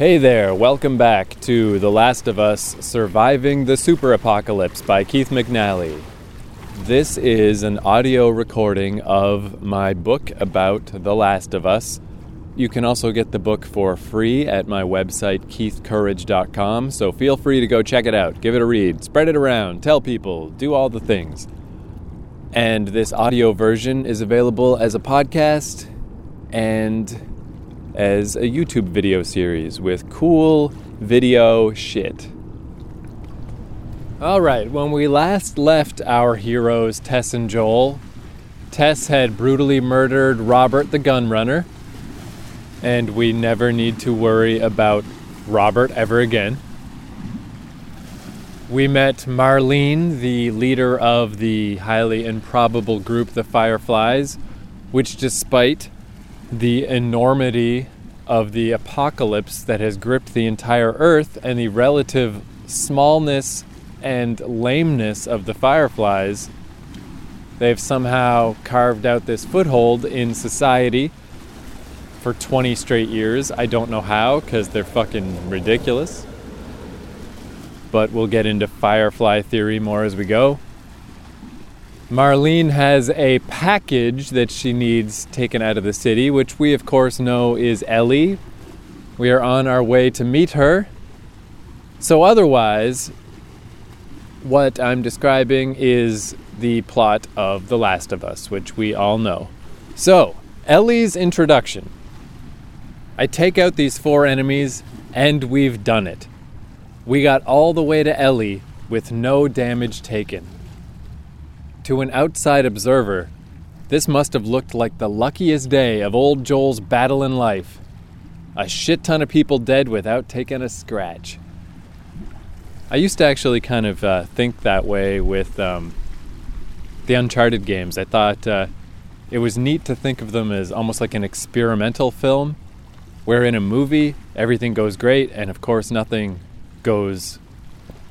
Hey there, welcome back to The Last of Us Surviving the Super Apocalypse by Keith McNally. This is an audio recording of my book about The Last of Us. You can also get the book for free at my website keithcourage.com, so feel free to go check it out, give it a read, spread it around, tell people, do all the things. And this audio version is available as a podcast and as a YouTube video series with cool video shit. Alright, when we last left our heroes Tess and Joel, Tess had brutally murdered Robert the Gunrunner, and we never need to worry about Robert ever again. We met Marlene, the leader of the highly improbable group, the Fireflies, which despite the enormity of the apocalypse that has gripped the entire Earth and the relative smallness and lameness of the Fireflies, they've somehow carved out this foothold in society for 20 straight years. I don't know how, because they're fucking ridiculous. But we'll get into Firefly theory more as we go. Marlene has a package that she needs taken out of the city, which we of course know is Ellie. We are on our way to meet her. So otherwise, what I'm describing is the plot of The Last of Us, which we all know. So, Ellie's introduction. I take out these four enemies, and we've done it. We got all the way to Ellie with no damage taken. To an outside observer, this must have looked like the luckiest day of old Joel's battle in life. A shit ton of people dead without taking a scratch. I used to actually kind of think that way with the Uncharted games. I thought it was neat to think of them as almost like an experimental film, where in a movie, everything goes great, and of course nothing goes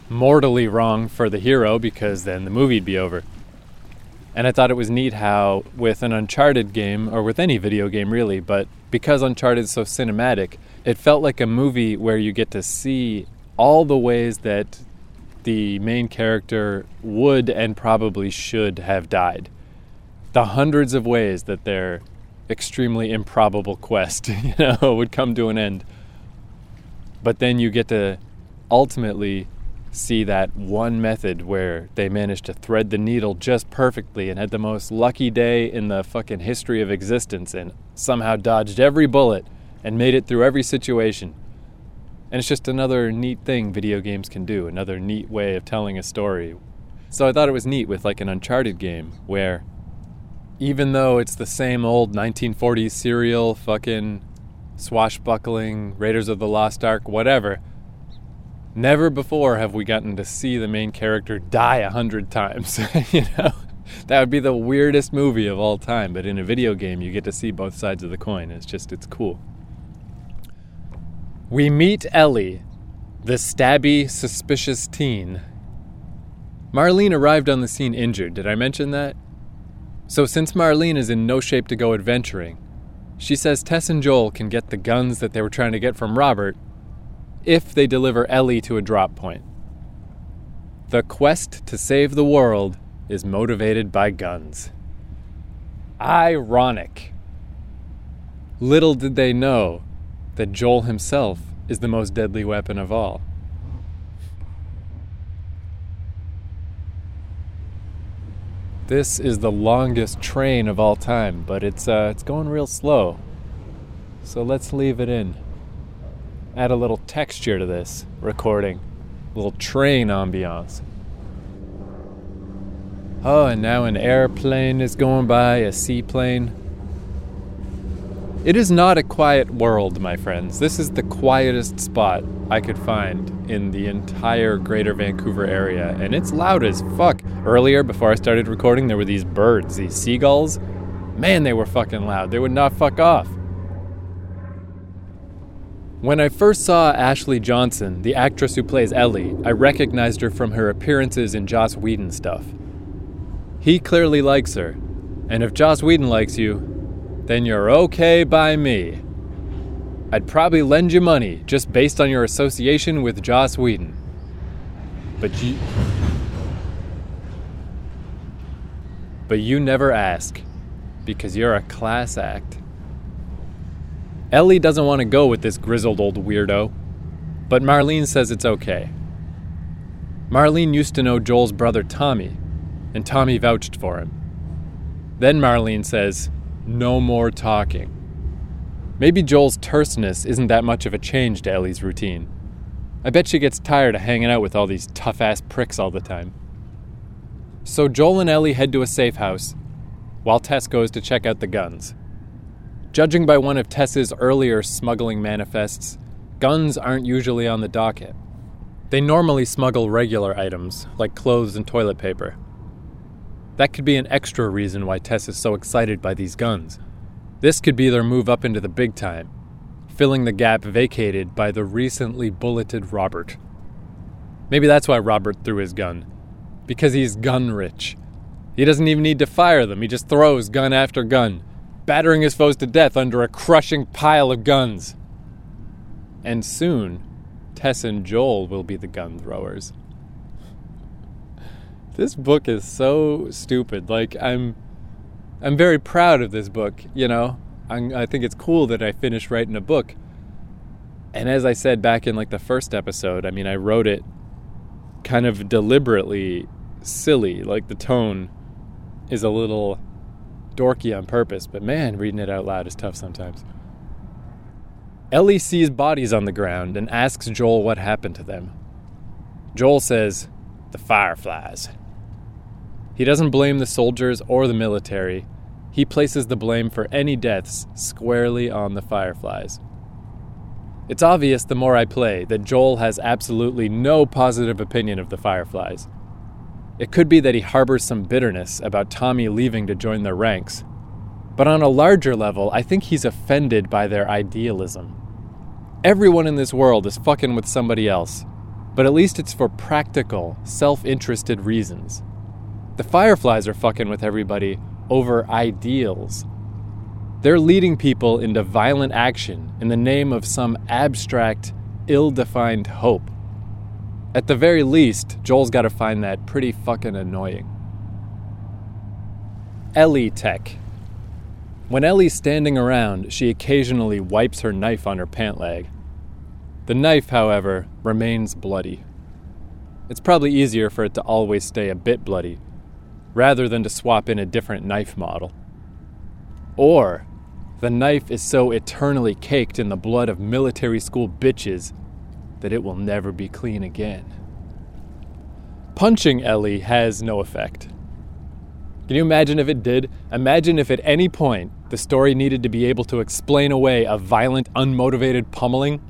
mortally wrong for the hero, because then the movie'd be over. And I thought it was neat how with an Uncharted game, or with any video game really, but because Uncharted is so cinematic, it felt like a movie where you get to see all the ways that the main character would and probably should have died. The hundreds of ways that their extremely improbable quest, you know, would come to an end. But then you get to ultimately see that one method where they managed to thread the needle just perfectly and had the most lucky day in the fucking history of existence and somehow dodged every bullet and made it through every situation. And it's just another neat thing video games can do, another neat way of telling a story. So I thought it was neat with like an Uncharted game where even though it's the same old 1940s serial, fucking swashbuckling, Raiders of the Lost Ark, whatever, never before have we gotten to see the main character die 100 times, you know? That would be the weirdest movie of all time, but in a video game you get to see both sides of the coin. It's cool. We meet Ellie, the stabby, suspicious teen. Marlene arrived on the scene injured, did I mention that? So since Marlene is in no shape to go adventuring, she says Tess and Joel can get the guns that they were trying to get from Robert if they deliver Ellie to a drop point. The quest to save the world is motivated by guns. Ironic. Little did they know that Joel himself is the most deadly weapon of all. This is the longest train of all time, but it's going real slow. So let's leave it in. Add a little texture to this recording, a little train ambiance. Oh, and now an airplane is going by, a seaplane. It is not a quiet world, my friends. This is the quietest spot I could find in the entire greater Vancouver area, and it's loud as fuck. Earlier, before I started recording, there were these birds, these seagulls. Man, they were fucking loud. They would not fuck off. When I first saw Ashley Johnson, the actress who plays Ellie, I recognized her from her appearances in Joss Whedon stuff. He clearly likes her, and if Joss Whedon likes you, then you're okay by me. I'd probably lend you money just based on your association with Joss Whedon. But you never ask, because you're a class act. Ellie doesn't want to go with this grizzled old weirdo, but Marlene says it's okay. Marlene used to know Joel's brother Tommy, and Tommy vouched for him. Then Marlene says, no more talking. Maybe Joel's terseness isn't that much of a change to Ellie's routine. I bet she gets tired of hanging out with all these tough-ass pricks all the time. So Joel and Ellie head to a safe house, while Tess goes to check out the guns. Judging by one of Tess's earlier smuggling manifests, guns aren't usually on the docket. They normally smuggle regular items, like clothes and toilet paper. That could be an extra reason why Tess is so excited by these guns. This could be their move up into the big time, filling the gap vacated by the recently bulleted Robert. Maybe that's why Robert threw his gun. Because he's gun rich. He doesn't even need to fire them. He just throws gun after gun, battering his foes to death under a crushing pile of guns. And soon, Tess and Joel will be the gun throwers. This book is so stupid. Like, I'm very proud of this book, you know? I think it's cool that I finished writing a book. And as I said back in, like, the first episode, I mean, I wrote it kind of deliberately silly, like the tone is a little dorky on purpose, but man, reading it out loud is tough sometimes. Ellie sees bodies on the ground and asks Joel what happened to them. Joel says, the Fireflies. He doesn't blame the soldiers or the military. He places the blame for any deaths squarely on the Fireflies. It's obvious the more I play that Joel has absolutely no positive opinion of the Fireflies. It could be that he harbors some bitterness about Tommy leaving to join their ranks. But on a larger level, I think he's offended by their idealism. Everyone in this world is fucking with somebody else, but at least it's for practical, self-interested reasons. The Fireflies are fucking with everybody over ideals. They're leading people into violent action in the name of some abstract, ill-defined hope. At the very least, Joel's got to find that pretty fucking annoying. Ellie tech. When Ellie's standing around, she occasionally wipes her knife on her pant leg. The knife, however, remains bloody. It's probably easier for it to always stay a bit bloody, rather than to swap in a different knife model. Or the knife is so eternally caked in the blood of military school bitches that it will never be clean again. Punching Ellie has no effect. Can you imagine if it did? Imagine if at any point the story needed to be able to explain away a violent, unmotivated pummeling.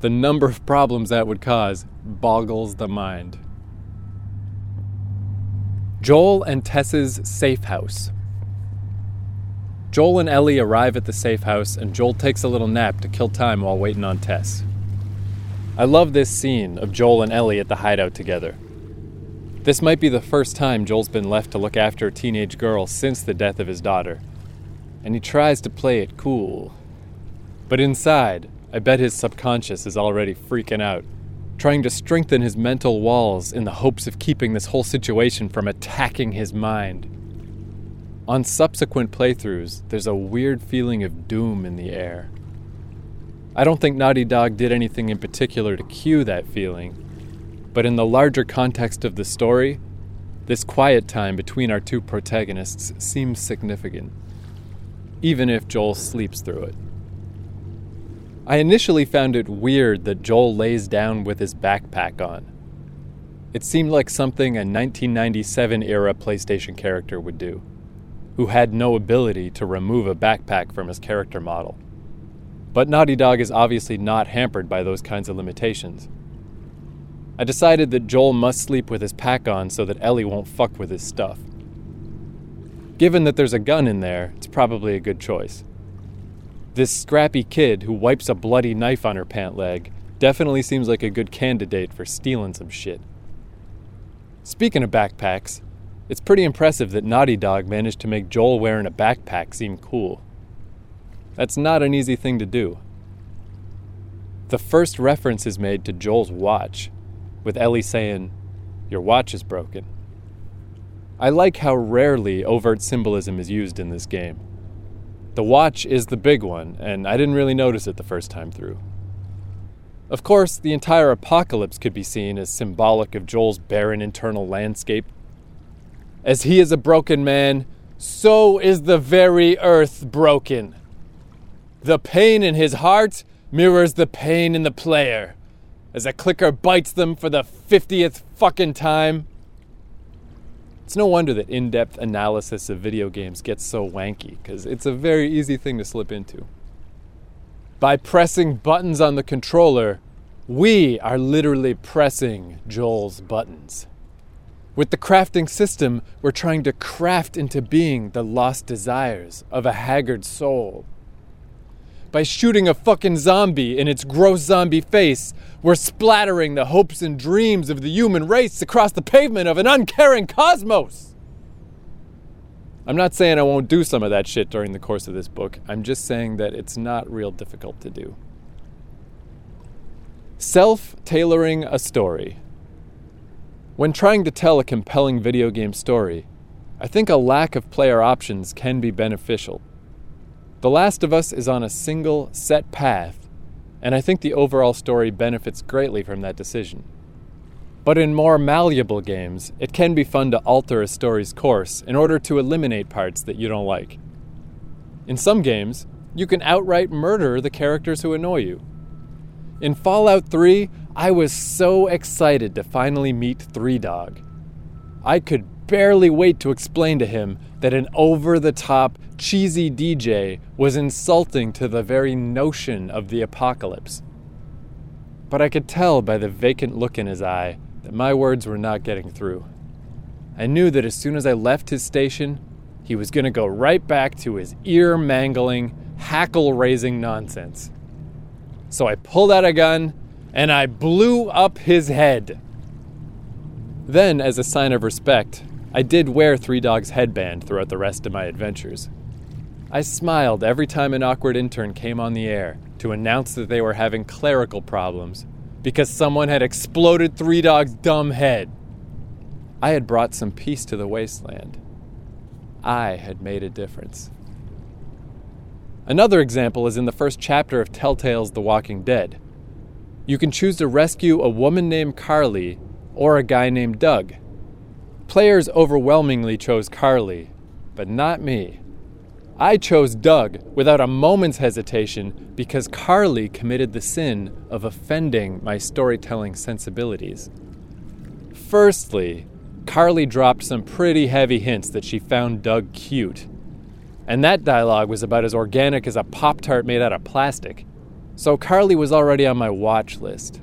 The number of problems that would cause boggles the mind. Joel and Tess's safe house. Joel and Ellie arrive at the safe house, and Joel takes a little nap to kill time while waiting on Tess. I love this scene of Joel and Ellie at the hideout together. This might be the first time Joel's been left to look after a teenage girl since the death of his daughter, and he tries to play it cool. But inside, I bet his subconscious is already freaking out, trying to strengthen his mental walls in the hopes of keeping this whole situation from attacking his mind. On subsequent playthroughs, there's a weird feeling of doom in the air. I don't think Naughty Dog did anything in particular to cue that feeling, but in the larger context of the story, this quiet time between our two protagonists seems significant, even if Joel sleeps through it. I initially found it weird that Joel lays down with his backpack on. It seemed like something a 1997-era PlayStation character would do, who had no ability to remove a backpack from his character model. But Naughty Dog is obviously not hampered by those kinds of limitations. I decided that Joel must sleep with his pack on so that Ellie won't fuck with his stuff. Given that there's a gun in there, it's probably a good choice. This scrappy kid who wipes a bloody knife on her pant leg definitely seems like a good candidate for stealing some shit. Speaking of backpacks, it's pretty impressive that Naughty Dog managed to make Joel wearing a backpack seem cool. That's not an easy thing to do. The first reference is made to Joel's watch, with Ellie saying, "Your watch is broken." I like how rarely overt symbolism is used in this game. The watch is the big one, and I didn't really notice it the first time through. Of course, the entire apocalypse could be seen as symbolic of Joel's barren internal landscape. As he is a broken man, so is the very earth broken. The pain in his heart mirrors the pain in the player, as a clicker bites them for the 50th fucking time. It's no wonder that in-depth analysis of video games gets so wanky, because it's a very easy thing to slip into. By pressing buttons on the controller, we are literally pressing Joel's buttons. With the crafting system, we're trying to craft into being the lost desires of a haggard soul. By shooting a fucking zombie in its gross zombie face, we're splattering the hopes and dreams of the human race across the pavement of an uncaring cosmos. I'm not saying I won't do some of that shit during the course of this book. I'm just saying that it's not real difficult to do. Self-tailoring a story. When trying to tell a compelling video game story, I think a lack of player options can be beneficial. The Last of Us is on a single, set path, and I think the overall story benefits greatly from that decision. But in more malleable games, it can be fun to alter a story's course in order to eliminate parts that you don't like. In some games, you can outright murder the characters who annoy you. In Fallout 3, I was so excited to finally meet Three Dog. I could barely wait to explain to him that an over-the-top, cheesy DJ was insulting to the very notion of the apocalypse. But I could tell by the vacant look in his eye that my words were not getting through. I knew that as soon as I left his station, he was going to go right back to his ear-mangling, hackle-raising nonsense. So I pulled out a gun, and I blew up his head. Then, as a sign of respect, I did wear Three Dog's headband throughout the rest of my adventures. I smiled every time an awkward intern came on the air to announce that they were having clerical problems because someone had exploded Three Dog's dumb head. I had brought some peace to the wasteland. I had made a difference. Another example is in the first chapter of Telltale's The Walking Dead. You can choose to rescue a woman named Carly or a guy named Doug. Players overwhelmingly chose Carly, but not me. I chose Doug without a moment's hesitation because Carly committed the sin of offending my storytelling sensibilities. Firstly, Carly dropped some pretty heavy hints that she found Doug cute, and that dialogue was about as organic as a Pop-Tart made out of plastic. So Carly was already on my watch list.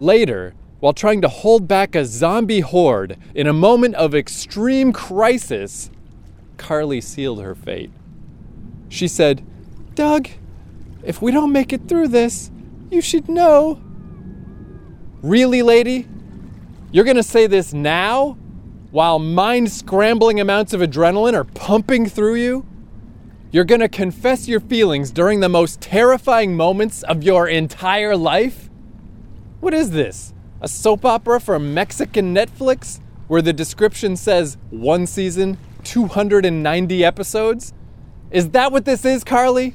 Later, while trying to hold back a zombie horde in a moment of extreme crisis, Carly sealed her fate. She said, "Doug, if we don't make it through this, you should know." Really, lady? You're gonna say this now? While mind-scrambling amounts of adrenaline are pumping through you? You're gonna confess your feelings during the most terrifying moments of your entire life? What is this? A soap opera from Mexican Netflix where the description says one season, 290 episodes? Is that what this is, Carly?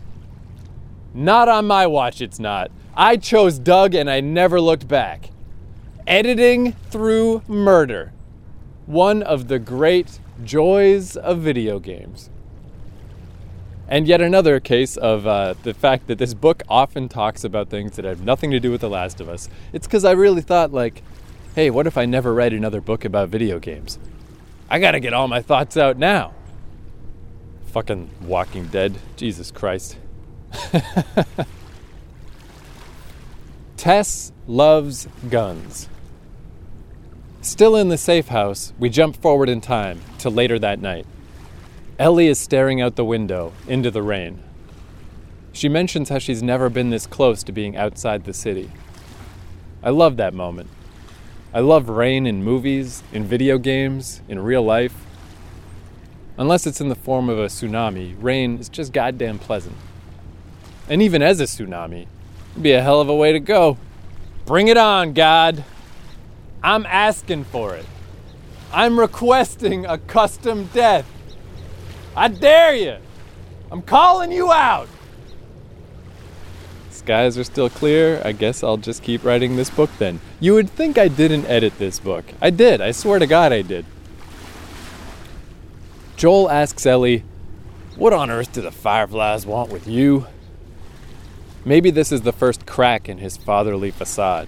Not on my watch, it's not. I chose Doug and I never looked back. Editing through murder. One of the great joys of video games. And yet another case of the fact that this book often talks about things that have nothing to do with The Last of Us. It's because I really thought, like, hey, what if I never read another book about video games? I gotta get all my thoughts out now. Fucking Walking Dead. Jesus Christ. Tess loves guns. Still in the safe house, we jump forward in time to later that night. Ellie is staring out the window, into the rain. She mentions how she's never been this close to being outside the city. I love that moment. I love rain in movies, in video games, in real life. Unless it's in the form of a tsunami, rain is just goddamn pleasant. and even as a tsunami. It'd be a hell of a way to go. Bring it on, God. I'm asking for it. I'm requesting a custom death. I dare you. I'm calling you out. Skies are still clear. I guess I'll just keep writing this book then. You would think I didn't edit this book. I did. I swear to God I did. Joel asks Ellie, "What on earth do the Fireflies want with you?" Maybe this is the first crack in his fatherly facade.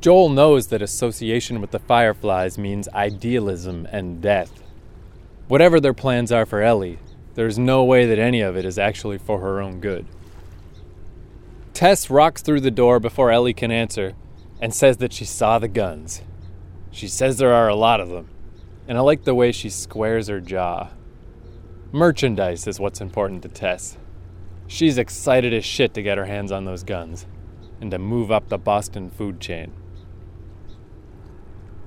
Joel knows that association with the Fireflies means idealism and death. Whatever their plans are for Ellie, there's no way that any of it is actually for her own good. Tess rocks through the door before Ellie can answer and says that she saw the guns. She says there are a lot of them, and I like the way she squares her jaw. Merchandise is what's important to Tess. She's excited as shit to get her hands on those guns and to move up the Boston food chain.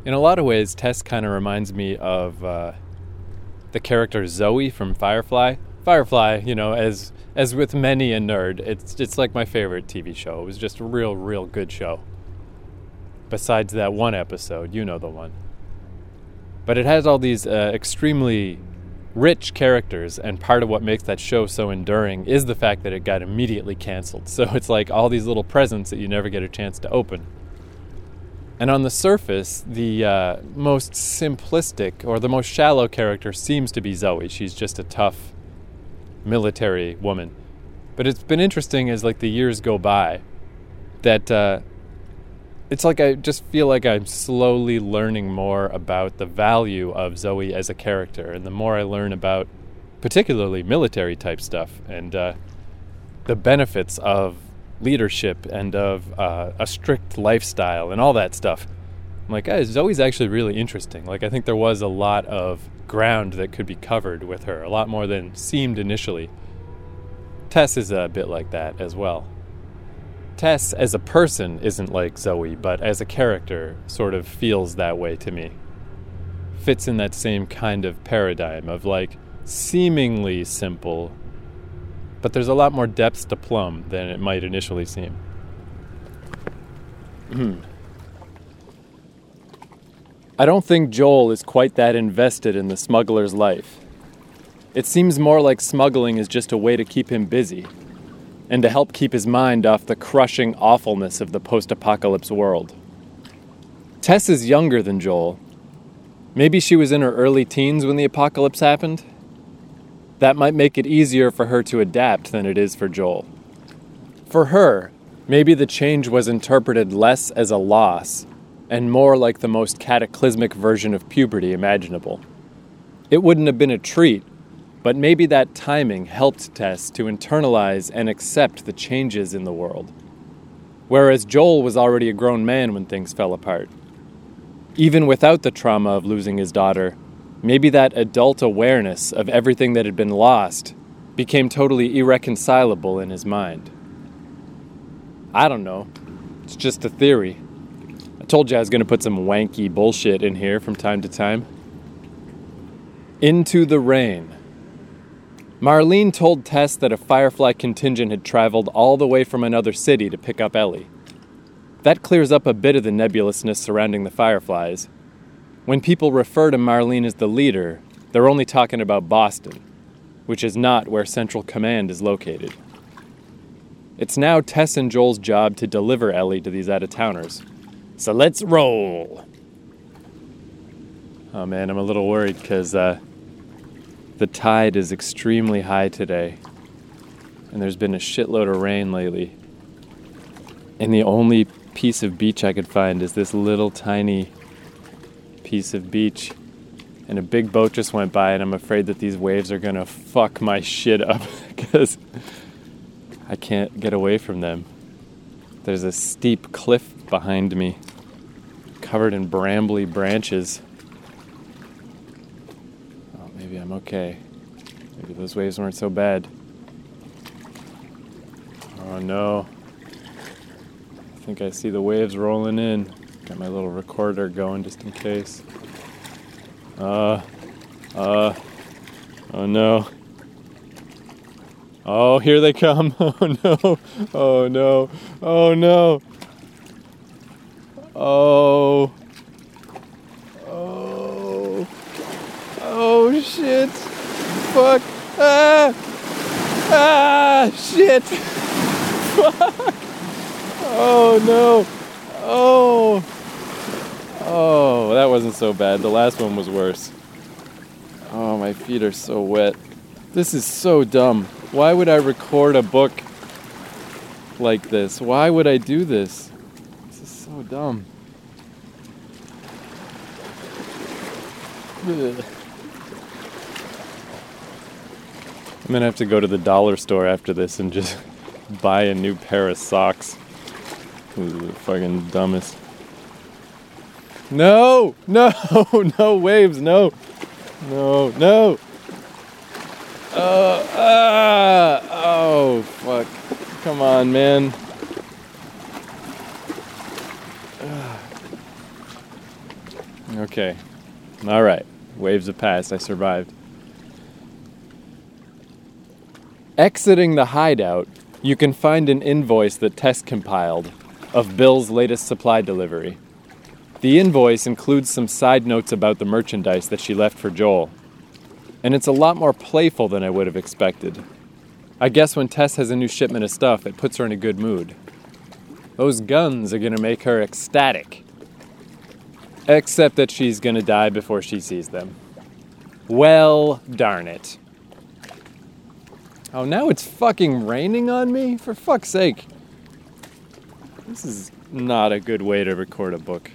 In a lot of ways, Tess kind of reminds me of the character Zoe from Firefly. Firefly, you know, as with many a nerd, it's like my favorite TV show. It was just a real good show. Besides that one episode, you know the one. But it has all these extremely rich characters, and part of what makes that show so enduring is the fact that it got immediately canceled. So it's like all these little presents that you never get a chance to open. And on the surface, the most simplistic or the most shallow character seems to be Zoe. She's just a tough military woman. But it's been interesting as like the years go by that it's like I just feel like I'm slowly learning more about the value of Zoe as a character. And the more I learn about particularly military type stuff and the benefits of leadership and of a strict lifestyle and all that stuff, I'm like, hey, Zoe's actually really interesting. Like, I think there was a lot of ground that could be covered with her, a lot more than seemed initially. Tess is a bit like that as well. Tess as a person isn't like Zoe, but as a character sort of feels that way to me. Fits in that same kind of paradigm of like seemingly simple, but there's a lot more depths to plumb than it might initially seem. I don't think Joel is quite that invested in the smuggler's life. It seems more like smuggling is just a way to keep him busy and to help keep his mind off the crushing awfulness of the post-apocalypse world. Tess is younger than Joel. Maybe she was in her early teens when the apocalypse happened. That might make it easier for her to adapt than it is for Joel. For her, maybe the change was interpreted less as a loss and more like the most cataclysmic version of puberty imaginable. It wouldn't have been a treat, but maybe that timing helped Tess to internalize and accept the changes in the world. Whereas Joel was already a grown man when things fell apart. Even without the trauma of losing his daughter, maybe that adult awareness of everything that had been lost became totally irreconcilable in his mind. I don't know. It's just a theory. I told you I was going to put some wanky bullshit in here from time to time. Into the rain. Marlene told Tess that a Firefly contingent had traveled all the way from another city to pick up Ellie. That clears up a bit of the nebulousness surrounding the Fireflies. When people refer to Marlene as the leader, they're only talking about Boston, which is not where Central Command is located. It's now Tess and Joel's job to deliver Ellie to these out-of-towners. So let's roll. Oh man, I'm a little worried because the tide is extremely high today, and there's been a shitload of rain lately. And the only piece of beach I could find is this little tiny piece of beach, and a big boat just went by, and I'm afraid that these waves are gonna fuck my shit up because I can't get away from them. There's a steep cliff behind me covered in brambly branches. Oh, maybe I'm okay. Maybe those waves weren't so bad. Oh no. I think I see the waves rolling in. Got my little recorder going just in case. Oh no. Oh, here they come. Oh, no. Oh, no. Oh, no. Oh. Oh. Oh, shit. Fuck. Ah. Ah, shit. Fuck. Oh, no. Oh. Oh, that wasn't so bad. The last one was worse. Oh, my feet are so wet. This is so dumb. Why would I record a book like this? Why would I do this? This is so dumb. Ugh. I'm gonna have to go to the dollar store after this and just buy a new pair of socks. This is the fucking dumbest. No! No! No waves! No! No! No! Oh, fuck. Come on, man. Okay. All right. Waves have passed. I survived. Exiting the hideout, you can find an invoice that Tess compiled of Bill's latest supply delivery. The invoice includes some side notes about the merchandise that she left for Joel. And it's a lot more playful than I would have expected. I guess when Tess has a new shipment of stuff, it puts her in a good mood. Those guns are gonna make her ecstatic. Except that she's gonna die before she sees them. Well, darn it. Oh, now it's fucking raining on me? For fuck's sake. This is not a good way to record a book.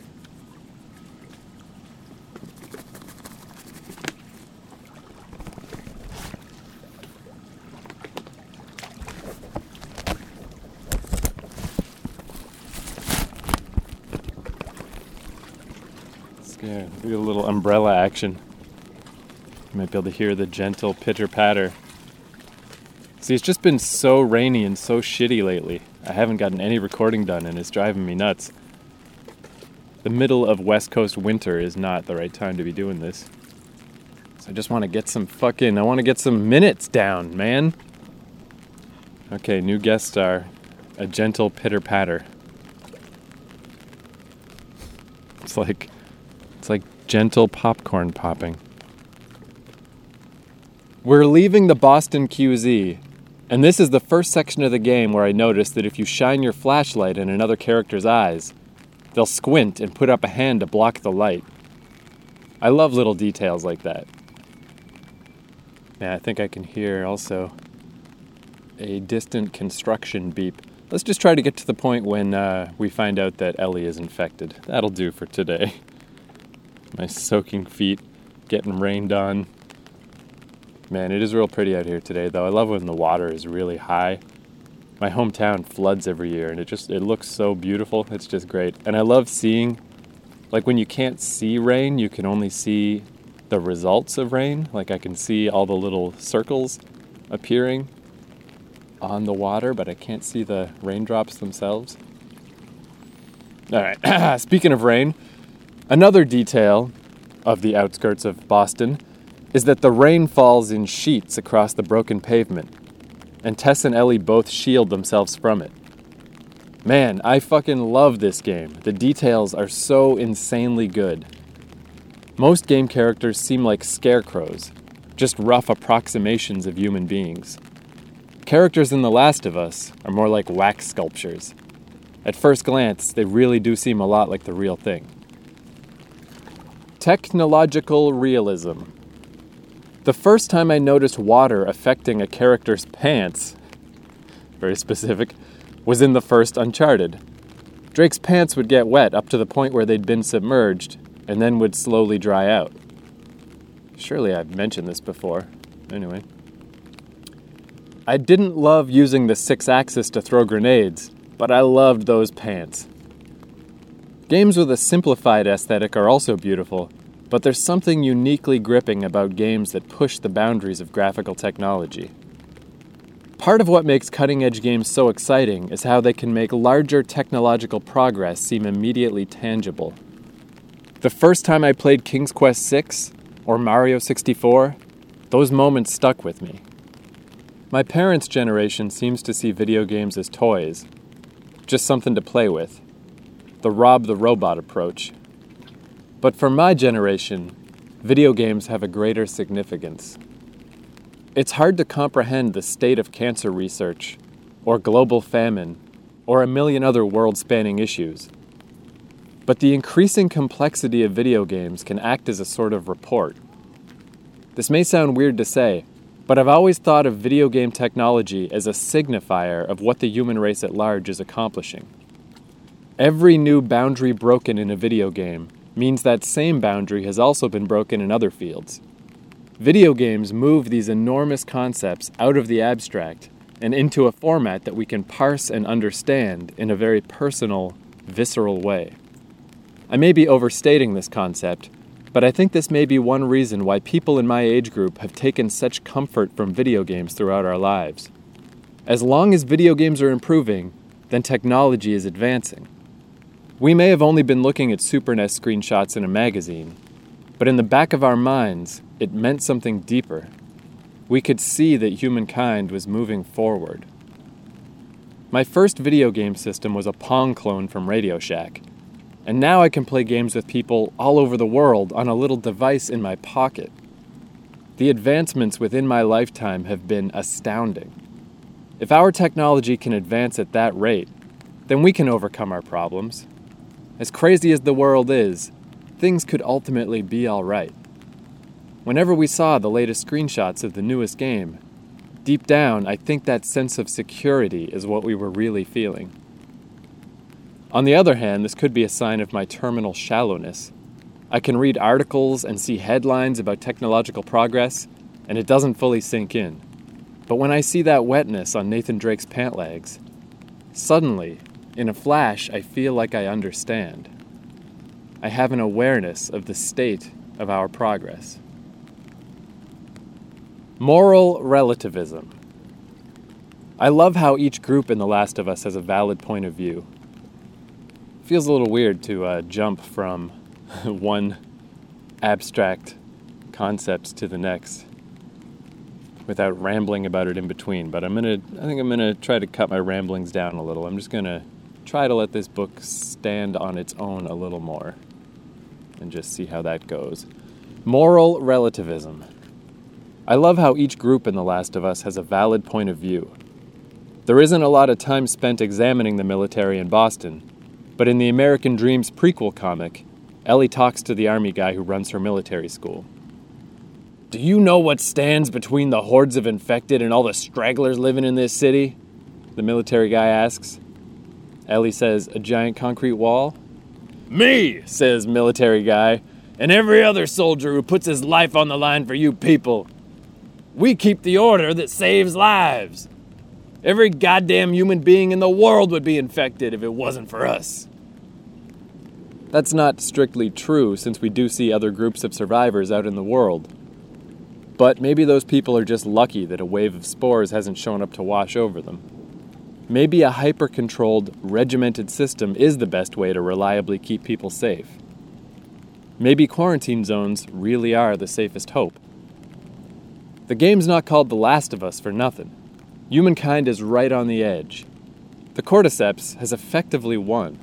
Yeah, we get a little umbrella action. You might be able to hear the gentle pitter-patter. See, it's just been so rainy and so shitty lately. I haven't gotten any recording done, and it's driving me nuts. The middle of West Coast winter is not the right time to be doing this. So I just want to get some fucking... I want to get some minutes down, man. Okay, new guest star. A gentle pitter-patter. It's like gentle popcorn popping. We're leaving the Boston QZ, and this is the first section of the game where I noticed that if you shine your flashlight in another character's eyes, they'll squint and put up a hand to block the light. I love little details like that. Yeah, I think I can hear also a distant construction beep. Let's just try to get to the point when we find out that Ellie is infected. That'll do for today. My soaking feet, getting rained on. Man, it is real pretty out here today, though. I love when the water is really high. My hometown floods every year, and it looks so beautiful. It's just great. And I love seeing, like when you can't see rain, you can only see the results of rain. Like I can see all the little circles appearing on the water, but I can't see the raindrops themselves. All right, speaking of rain, another detail of the outskirts of Boston is that the rain falls in sheets across the broken pavement, and Tess and Ellie both shield themselves from it. Man, I fucking love this game. The details are so insanely good. Most game characters seem like scarecrows, just rough approximations of human beings. Characters in The Last of Us are more like wax sculptures. At first glance, they really do seem a lot like the real thing. Technological realism. The first time I noticed water affecting a character's pants, very specific, was in the first Uncharted. Drake's pants would get wet up to the point where they'd been submerged, and then would slowly dry out. Surely I've mentioned this before. Anyway. I didn't love using the 6-axis to throw grenades, but I loved those pants. Games with a simplified aesthetic are also beautiful, but there's something uniquely gripping about games that push the boundaries of graphical technology. Part of what makes cutting-edge games so exciting is how they can make larger technological progress seem immediately tangible. The first time I played King's Quest VI or Mario 64, those moments stuck with me. My parents' generation seems to see video games as toys, just something to play with, the Rob the Robot approach. But for my generation, video games have a greater significance. It's hard to comprehend the state of cancer research, or global famine, or a million other world-spanning issues. But the increasing complexity of video games can act as a sort of report. This may sound weird to say, but I've always thought of video game technology as a signifier of what the human race at large is accomplishing. Every new boundary broken in a video game means that same boundary has also been broken in other fields. Video games move these enormous concepts out of the abstract and into a format that we can parse and understand in a very personal, visceral way. I may be overstating this concept, but I think this may be one reason why people in my age group have taken such comfort from video games throughout our lives. As long as video games are improving, then technology is advancing. We may have only been looking at Super NES screenshots in a magazine, but in the back of our minds, it meant something deeper. We could see that humankind was moving forward. My first video game system was a Pong clone from Radio Shack. And now I can play games with people all over the world on a little device in my pocket. The advancements within my lifetime have been astounding. If our technology can advance at that rate, then we can overcome our problems. As crazy as the world is, things could ultimately be all right. Whenever we saw the latest screenshots of the newest game, deep down I think that sense of security is what we were really feeling. On the other hand, this could be a sign of my terminal shallowness. I can read articles and see headlines about technological progress, and it doesn't fully sink in. But when I see that wetness on Nathan Drake's pant legs, suddenly, in a flash, I feel like I understand. I have an awareness of the state of our progress. Moral relativism. I love how each group in The Last of Us has a valid point of view. Feels a little weird to jump from one abstract concept to the next without rambling about it in between, but I think I'm gonna try to cut my ramblings down a little. I'm just gonna try to let this book stand on its own a little more and just see how that goes. Moral relativism. I love how each group in The Last of Us has a valid point of view. There isn't a lot of time spent examining the military in Boston, but in the American Dreams prequel comic, Ellie talks to the army guy who runs her military school. Do you know what stands between the hordes of infected and all the stragglers living in this city? The military guy asks. Ellie says, a giant concrete wall? Me, says military guy, and every other soldier who puts his life on the line for you people. We keep the order that saves lives. Every goddamn human being in the world would be infected if it wasn't for us. That's not strictly true, since we do see other groups of survivors out in the world. But maybe those people are just lucky that a wave of spores hasn't shown up to wash over them. Maybe a hyper-controlled, regimented system is the best way to reliably keep people safe. Maybe quarantine zones really are the safest hope. The game's not called The Last of Us for nothing. Humankind is right on the edge. The Cordyceps has effectively won.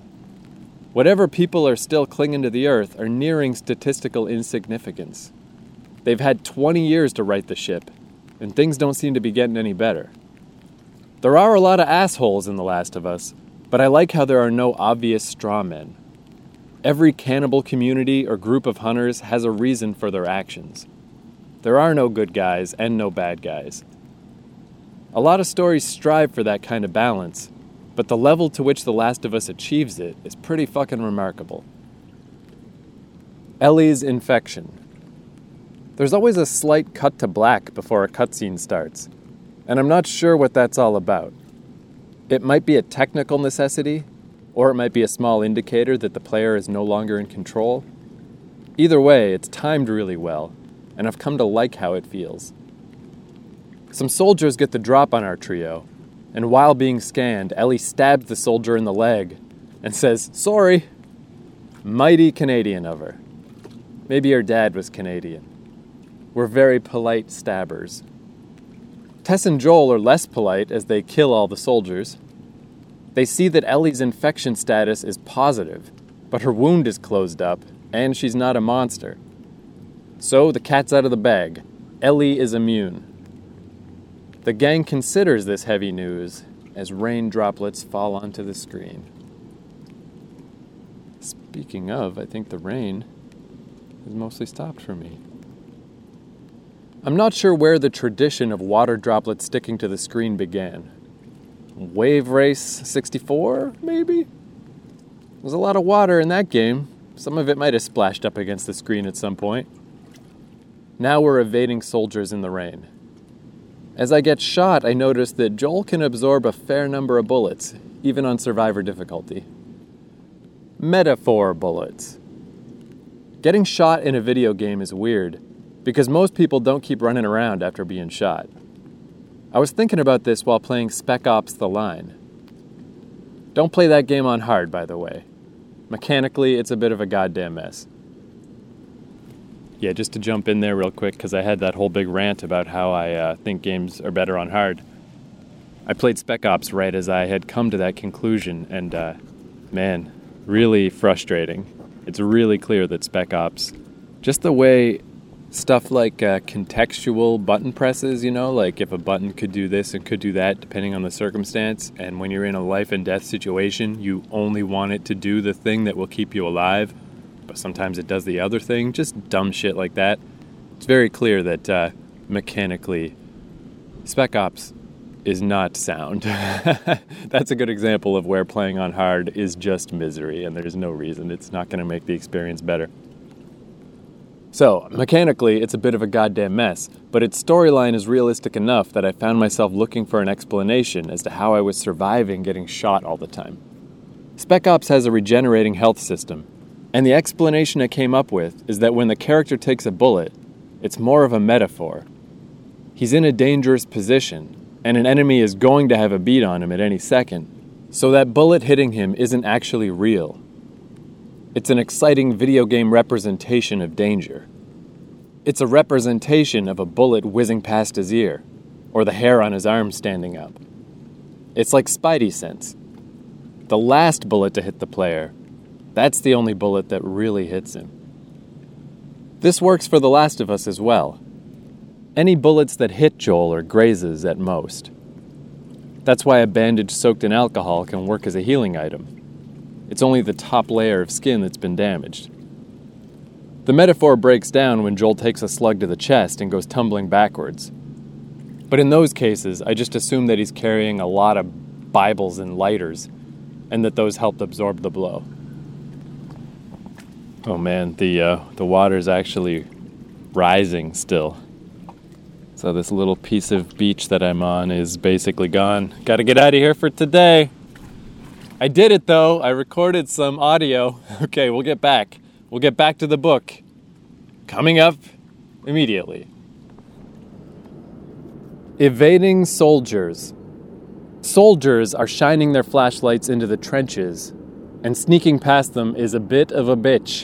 Whatever people are still clinging to the earth are nearing statistical insignificance. They've had 20 years to right the ship, and things don't seem to be getting any better. There are a lot of assholes in The Last of Us, but I like how there are no obvious straw men. Every cannibal community or group of hunters has a reason for their actions. There are no good guys and no bad guys. A lot of stories strive for that kind of balance, but the level to which The Last of Us achieves it is pretty fucking remarkable. Ellie's infection. There's always a slight cut to black before a cutscene starts, and I'm not sure what that's all about. It might be a technical necessity, or it might be a small indicator that the player is no longer in control. Either way, it's timed really well, and I've come to like how it feels. Some soldiers get the drop on our trio, and while being scanned, Ellie stabs the soldier in the leg and says, "Sorry." Mighty Canadian of her. Maybe her dad was Canadian. We're very polite stabbers. Tess and Joel are less polite as they kill all the soldiers. They see that Ellie's infection status is positive, but her wound is closed up, and she's not a monster. So the cat's out of the bag. Ellie is immune. The gang considers this heavy news as rain droplets fall onto the screen. Speaking of, I think the rain has mostly stopped for me. I'm not sure where the tradition of water droplets sticking to the screen began. Wave Race 64, maybe? There's a lot of water in that game. Some of it might have splashed up against the screen at some point. Now we're evading soldiers in the rain. As I get shot, I notice that Joel can absorb a fair number of bullets, even on survivor difficulty. Metaphor bullets. Getting shot in a video game is weird, because most people don't keep running around after being shot. I was thinking about this while playing Spec Ops: The Line. Don't play that game on hard, by the way. Mechanically, it's a bit of a goddamn mess. Yeah, just to jump in there real quick, because I had that whole big rant about how I think games are better on hard. I played Spec Ops right as I had come to that conclusion, and man, really frustrating. It's really clear that Spec Ops, just the way stuff like contextual button presses, you know, like if a button could do this and could do that depending on the circumstance, and when you're in a life and death situation, you only want it to do the thing that will keep you alive, but sometimes it does the other thing, just dumb shit like that. It's very clear that mechanically, Spec Ops is not sound. That's a good example of where playing on hard is just misery, and there's no reason. It's not going to make the experience better. So, mechanically, it's a bit of a goddamn mess, but its storyline is realistic enough that I found myself looking for an explanation as to how I was surviving getting shot all the time. Spec Ops has a regenerating health system, and the explanation I came up with is that when the character takes a bullet, it's more of a metaphor. He's in a dangerous position, and an enemy is going to have a beat on him at any second, so that bullet hitting him isn't actually real. It's an exciting video game representation of danger. It's a representation of a bullet whizzing past his ear, or the hair on his arm standing up. It's like Spidey sense. The last bullet to hit the player, that's the only bullet that really hits him. This works for The Last of Us as well. Any bullets that hit Joel are grazes at most. That's why a bandage soaked in alcohol can work as a healing item. It's only the top layer of skin that's been damaged. The metaphor breaks down when Joel takes a slug to the chest and goes tumbling backwards. But in those cases, I just assume that he's carrying a lot of Bibles and lighters, and that those helped absorb the blow. Oh man, the water's actually rising still. So this little piece of beach that I'm on is basically gone. Gotta get out of here for today! I did it, though. I recorded some audio. Okay, we'll get back. We'll get back to the book. Coming up immediately. Evading soldiers. Soldiers are shining their flashlights into the trenches, and sneaking past them is a bit of a bitch.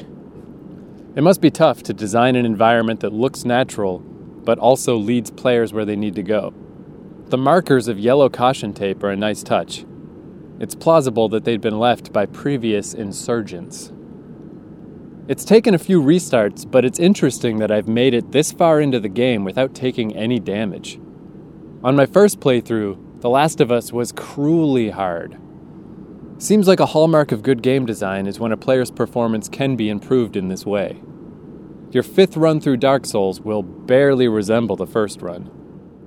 It must be tough to design an environment that looks natural, but also leads players where they need to go. The markers of yellow caution tape are a nice touch. It's plausible that they'd been left by previous insurgents. It's taken a few restarts, but it's interesting that I've made it this far into the game without taking any damage. On my first playthrough, The Last of Us was cruelly hard. Seems like a hallmark of good game design is when a player's performance can be improved in this way. Your fifth run through Dark Souls will barely resemble the first run.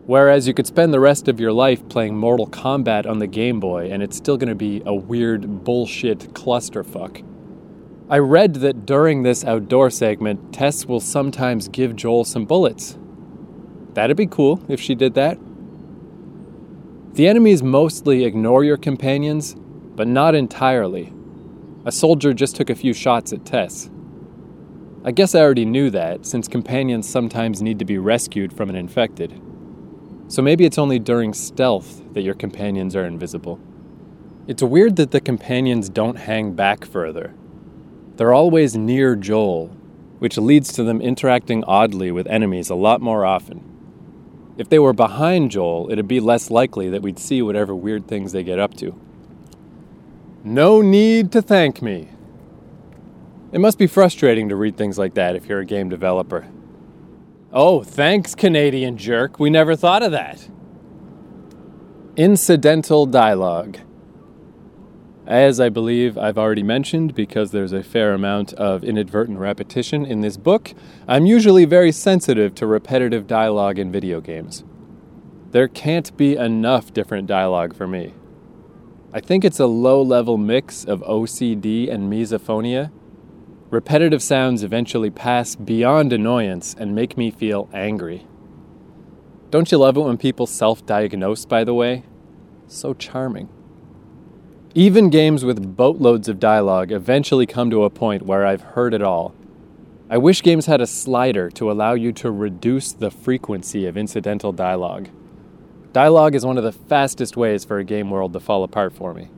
Whereas you could spend the rest of your life playing Mortal Kombat on the Game Boy and it's still going to be a weird bullshit clusterfuck. I read that during this outdoor segment, Tess will sometimes give Joel some bullets. That'd be cool if she did that. The enemies mostly ignore your companions, but not entirely. A soldier just took a few shots at Tess. I guess I already knew that, since companions sometimes need to be rescued from an infected. So maybe it's only during stealth that your companions are invisible. It's weird that the companions don't hang back further. They're always near Joel, which leads to them interacting oddly with enemies a lot more often. If they were behind Joel, it'd be less likely that we'd see whatever weird things they get up to. No need to thank me. It must be frustrating to read things like that if you're a game developer. Oh, thanks, Canadian jerk. We never thought of that. Incidental dialogue. As I believe I've already mentioned, because there's a fair amount of inadvertent repetition in this book, I'm usually very sensitive to repetitive dialogue in video games. There can't be enough different dialogue for me. I think it's a low-level mix of OCD and misophonia. Repetitive sounds eventually pass beyond annoyance and make me feel angry. Don't you love it when people self-diagnose, by the way? So charming. Even games with boatloads of dialogue eventually come to a point where I've heard it all. I wish games had a slider to allow you to reduce the frequency of incidental dialogue. Dialogue is one of the fastest ways for a game world to fall apart for me.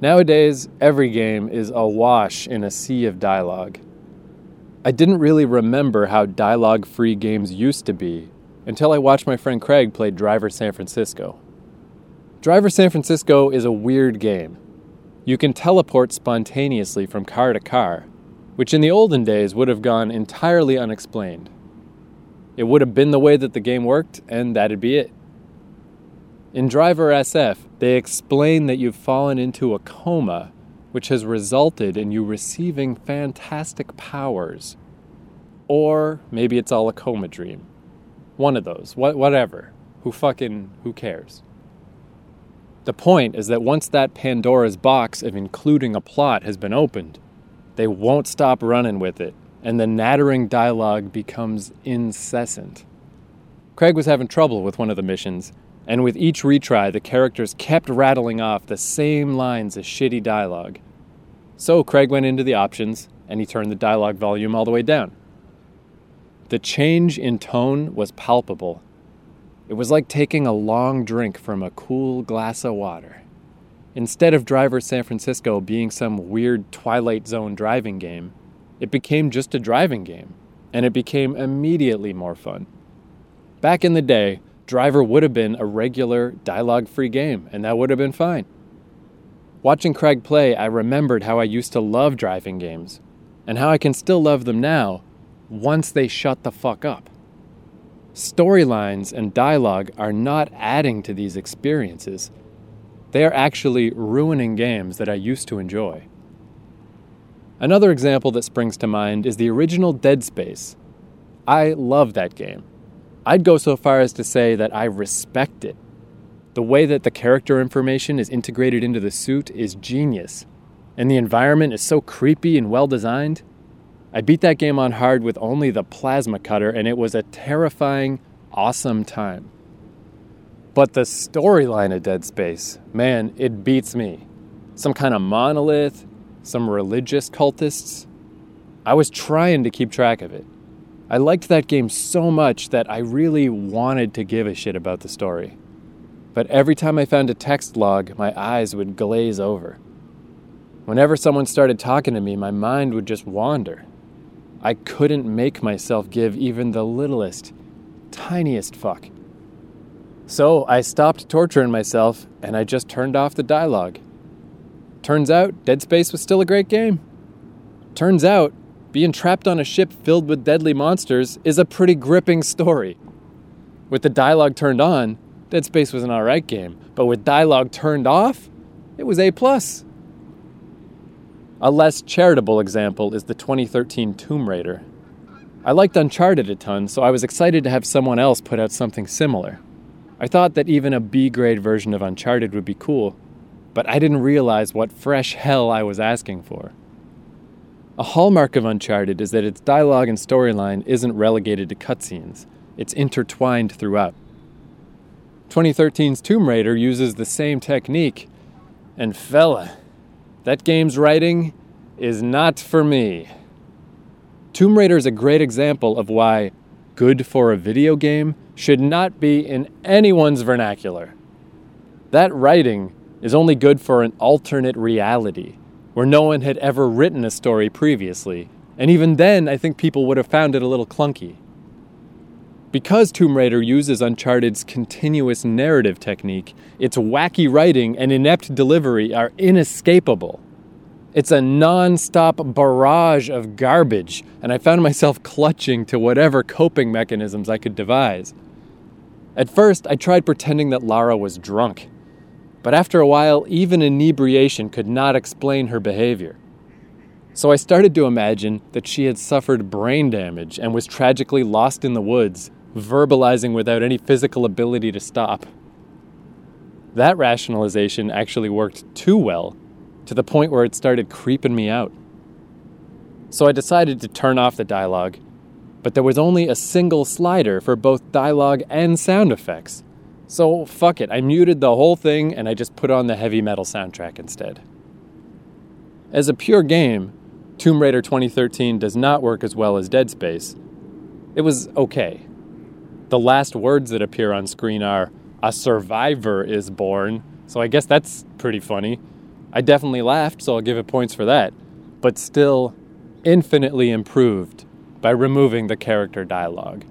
Nowadays, every game is awash in a sea of dialogue. I didn't really remember how dialogue-free games used to be until I watched my friend Craig play Driver: San Francisco. Driver San Francisco is a weird game. You can teleport spontaneously from car to car, which in the olden days would have gone entirely unexplained. It would have been the way that the game worked, and that'd be it. In Driver SF, they explain that you've fallen into a coma, which has resulted in you receiving fantastic powers. Or maybe it's all a coma dream. One of those. Whatever. Who cares? The point is that once that Pandora's box of including a plot has been opened, they won't stop running with it, and the nattering dialogue becomes incessant. Craig was having trouble with one of the missions, and with each retry, the characters kept rattling off the same lines of shitty dialogue. So Craig went into the options, and he turned the dialogue volume all the way down. The change in tone was palpable. It was like taking a long drink from a cool glass of water. Instead of Driver San Francisco being some weird Twilight Zone driving game, it became just a driving game, and it became immediately more fun. Back in the day, Driver would have been a regular, dialogue-free game, and that would have been fine. Watching Craig play, I remembered how I used to love driving games, and how I can still love them now, once they shut the fuck up. Storylines and dialogue are not adding to these experiences. They are actually ruining games that I used to enjoy. Another example that springs to mind is the original Dead Space. I love that game. I'd go so far as to say that I respect it. The way that the character information is integrated into the suit is genius, and the environment is so creepy and well-designed. I beat that game on hard with only the plasma cutter, and it was a terrifying, awesome time. But the storyline of Dead Space, man, it beats me. Some kind of monolith, some religious cultists. I was trying to keep track of it. I liked that game so much that I really wanted to give a shit about the story. But every time I found a text log, my eyes would glaze over. Whenever someone started talking to me, my mind would just wander. I couldn't make myself give even the littlest, tiniest fuck. So I stopped torturing myself, and I just turned off the dialogue. Turns out, Dead Space was still a great game. Turns out, being trapped on a ship filled with deadly monsters is a pretty gripping story. With the dialogue turned on, Dead Space was an alright game, but with dialogue turned off, it was A+. A less charitable example is the 2013 Tomb Raider. I liked Uncharted a ton, so I was excited to have someone else put out something similar. I thought that even a B-grade version of Uncharted would be cool, but I didn't realize what fresh hell I was asking for. A hallmark of Uncharted is that its dialogue and storyline isn't relegated to cutscenes. It's intertwined throughout. 2013's Tomb Raider uses the same technique, and fella, that game's writing is not for me. Tomb Raider is a great example of why good for a video game should not be in anyone's vernacular. That writing is only good for an alternate reality, where no one had ever written a story previously, and even then I think people would have found it a little clunky. Because Tomb Raider uses Uncharted's continuous narrative technique, its wacky writing and inept delivery are inescapable. It's a non-stop barrage of garbage, and I found myself clutching to whatever coping mechanisms I could devise. At first, I tried pretending that Lara was drunk, but after a while, even inebriation could not explain her behavior. So I started to imagine that she had suffered brain damage and was tragically lost in the woods, verbalizing without any physical ability to stop. That rationalization actually worked too well, to the point where it started creeping me out. So I decided to turn off the dialogue, but there was only a single slider for both dialogue and sound effects. So fuck it, I muted the whole thing and I just put on the heavy metal soundtrack instead. As a pure game, Tomb Raider 2013 does not work as well as Dead Space. It was okay. The last words that appear on screen are, "A survivor is born," so I guess that's pretty funny. I definitely laughed, so I'll give it points for that, but still infinitely improved by removing the character dialogue.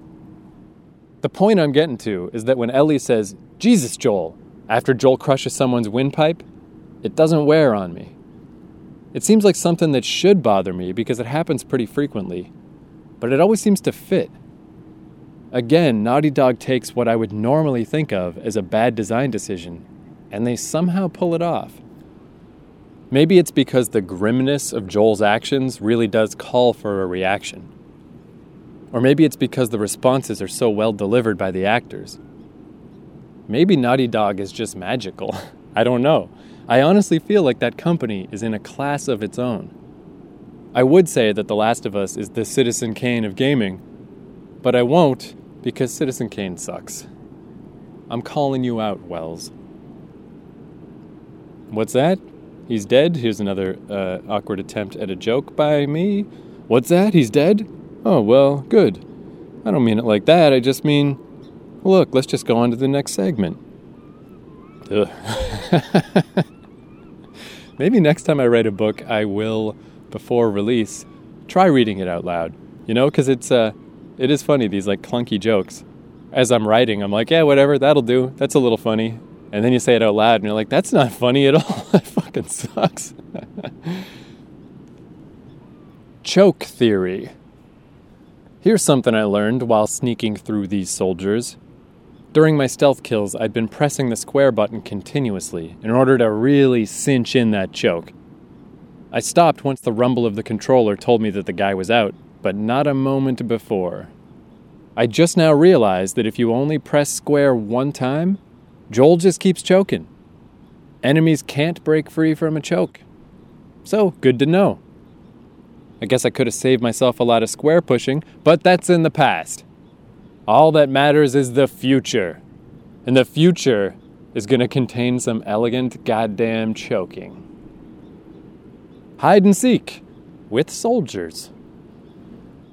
The point I'm getting to is that when Ellie says, "Jesus, Joel," after Joel crushes someone's windpipe, it doesn't wear on me. It seems like something that should bother me because it happens pretty frequently, but it always seems to fit. Again, Naughty Dog takes what I would normally think of as a bad design decision, and they somehow pull it off. Maybe it's because the grimness of Joel's actions really does call for a reaction. Or maybe it's because the responses are so well delivered by the actors. Maybe Naughty Dog is just magical. I don't know. I honestly feel like that company is in a class of its own. I would say that The Last of Us is the Citizen Kane of gaming, but I won't because Citizen Kane sucks. I'm calling you out, Wells. What's that? He's dead. Here's another awkward attempt at a joke by me. What's that? He's dead? Oh, well, good. I don't mean it like that. I just mean, look, let's just go on to the next segment. Ugh. Maybe next time I write a book, I will, before release, try reading it out loud. You know, because it is funny, these like clunky jokes. As I'm writing, I'm like, yeah, whatever, that'll do. That's a little funny. And then you say it out loud, and you're like, that's not funny at all. That fucking sucks. Choke theory. Here's something I learned while sneaking through these soldiers. During my stealth kills, I'd been pressing the square button continuously in order to really cinch in that choke. I stopped once the rumble of the controller told me that the guy was out, but not a moment before. I just now realized that if you only press square one time, Joel just keeps choking. Enemies can't break free from a choke. So, good to know. I guess I could have saved myself a lot of square pushing, but that's in the past. All that matters is the future. And the future is going to contain some elegant goddamn choking. Hide and seek with soldiers.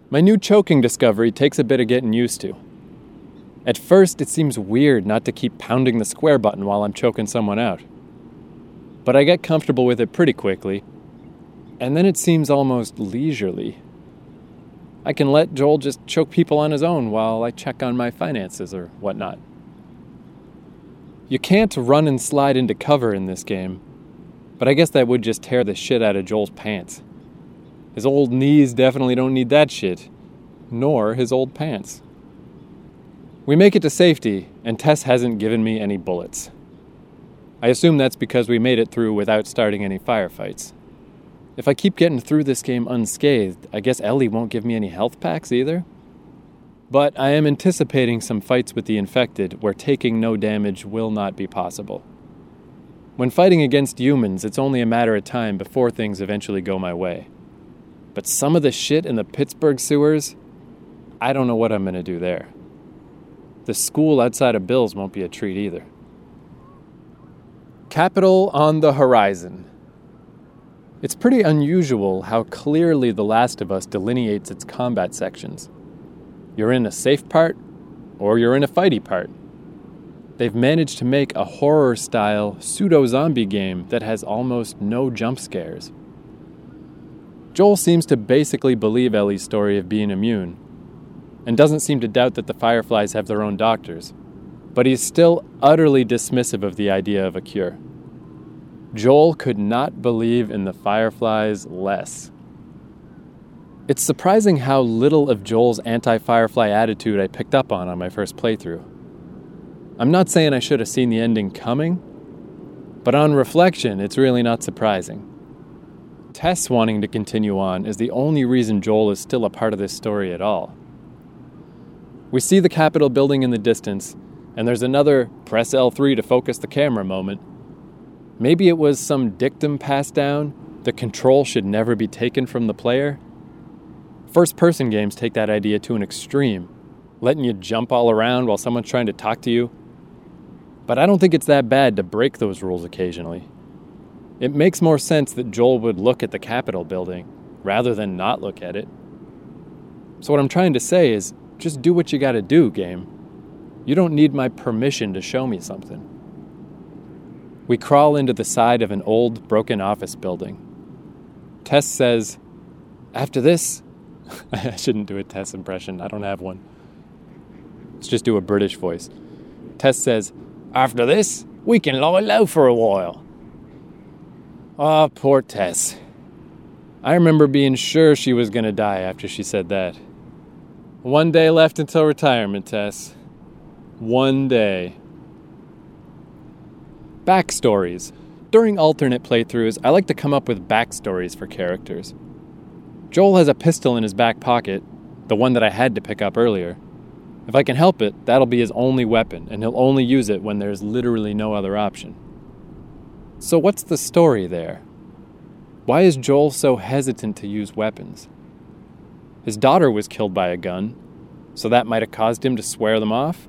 My new choking discovery takes a bit of getting used to. At first, it seems weird not to keep pounding the square button while I'm choking someone out. But I get comfortable with it pretty quickly, and then it seems almost leisurely. I can let Joel just choke people on his own while I check on my finances or whatnot. You can't run and slide into cover in this game, but I guess that would just tear the shit out of Joel's pants. His old knees definitely don't need that shit, nor his old pants. We make it to safety, and Tess hasn't given me any bullets. I assume that's because we made it through without starting any firefights. If I keep getting through this game unscathed, I guess Ellie won't give me any health packs either. But I am anticipating some fights with the infected where taking no damage will not be possible. When fighting against humans, it's only a matter of time before things eventually go my way. But some of the shit in the Pittsburgh sewers, I don't know what I'm gonna do there. The school outside of Bill's won't be a treat either. Capitol on the horizon. It's pretty unusual how clearly The Last of Us delineates its combat sections. You're in a safe part, or you're in a fighty part. They've managed to make a horror-style pseudo-zombie game that has almost no jump scares. Joel seems to basically believe Ellie's story of being immune, and doesn't seem to doubt that the Fireflies have their own doctors, but he's still utterly dismissive of the idea of a cure. Joel could not believe in the Fireflies less. It's surprising how little of Joel's anti-Firefly attitude I picked up on my first playthrough. I'm not saying I should have seen the ending coming, but on reflection, it's really not surprising. Tess wanting to continue on is the only reason Joel is still a part of this story at all. We see the Capitol building in the distance, and there's another press L3 to focus the camera moment. Maybe it was some dictum passed down that control should never be taken from the player. First-person games take that idea to an extreme, letting you jump all around while someone's trying to talk to you. But I don't think it's that bad to break those rules occasionally. It makes more sense that Joel would look at the Capitol building rather than not look at it. So what I'm trying to say is, just do what you gotta do, game. You don't need my permission to show me something. We crawl into the side of an old, broken office building. Tess says, "After this..." I shouldn't do a Tess impression, I don't have one. Let's just do a British voice. Tess says, "After this, we can lie low for a while." Ah, poor Tess. I remember being sure she was going to die after she said that. One day left until retirement, Tess. One day. Backstories. During alternate playthroughs, I like to come up with backstories for characters. Joel has a pistol in his back pocket, the one that I had to pick up earlier. If I can help it, that'll be his only weapon, and he'll only use it when there's literally no other option. So what's the story there? Why is Joel so hesitant to use weapons? His daughter was killed by a gun, so that might have caused him to swear them off.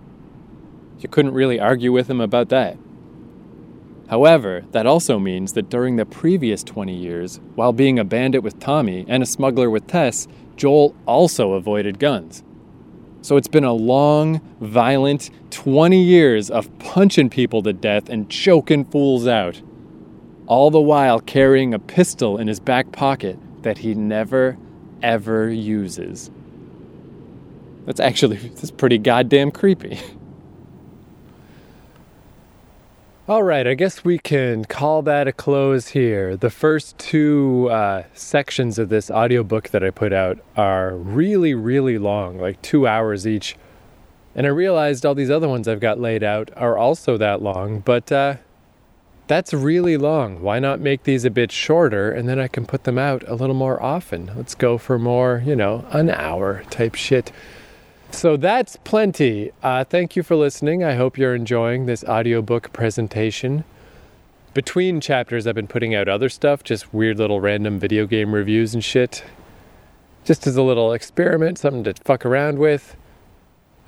You couldn't really argue with him about that. However, that also means that during the previous 20 years, while being a bandit with Tommy and a smuggler with Tess, Joel also avoided guns. So it's been a long, violent 20 years of punching people to death and choking fools out, all the while carrying a pistol in his back pocket that he never, ever uses. That's pretty goddamn creepy. All right, I guess we can call that a close here. The first two sections of this audiobook that I put out are really, really long, like 2 hours each. And I realized all these other ones I've got laid out are also that long, but that's really long. Why not make these a bit shorter, and then I can put them out a little more often? Let's go for more, an hour type shit. So that's plenty. Thank you for listening. I hope you're enjoying this audiobook presentation. Between chapters, I've been putting out other stuff, just weird little random video game reviews and shit. Just as a little experiment, something to fuck around with.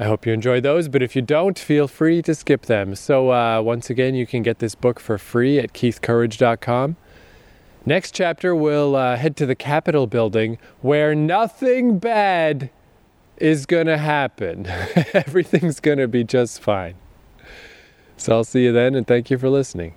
I hope you enjoy those, but if you don't, feel free to skip them. So once again, you can get this book for free at keithcourage.com. Next chapter, we'll head to the Capitol building, where nothing bad is gonna happen. Everything's gonna be just fine. So I'll see you then, and thank you for listening.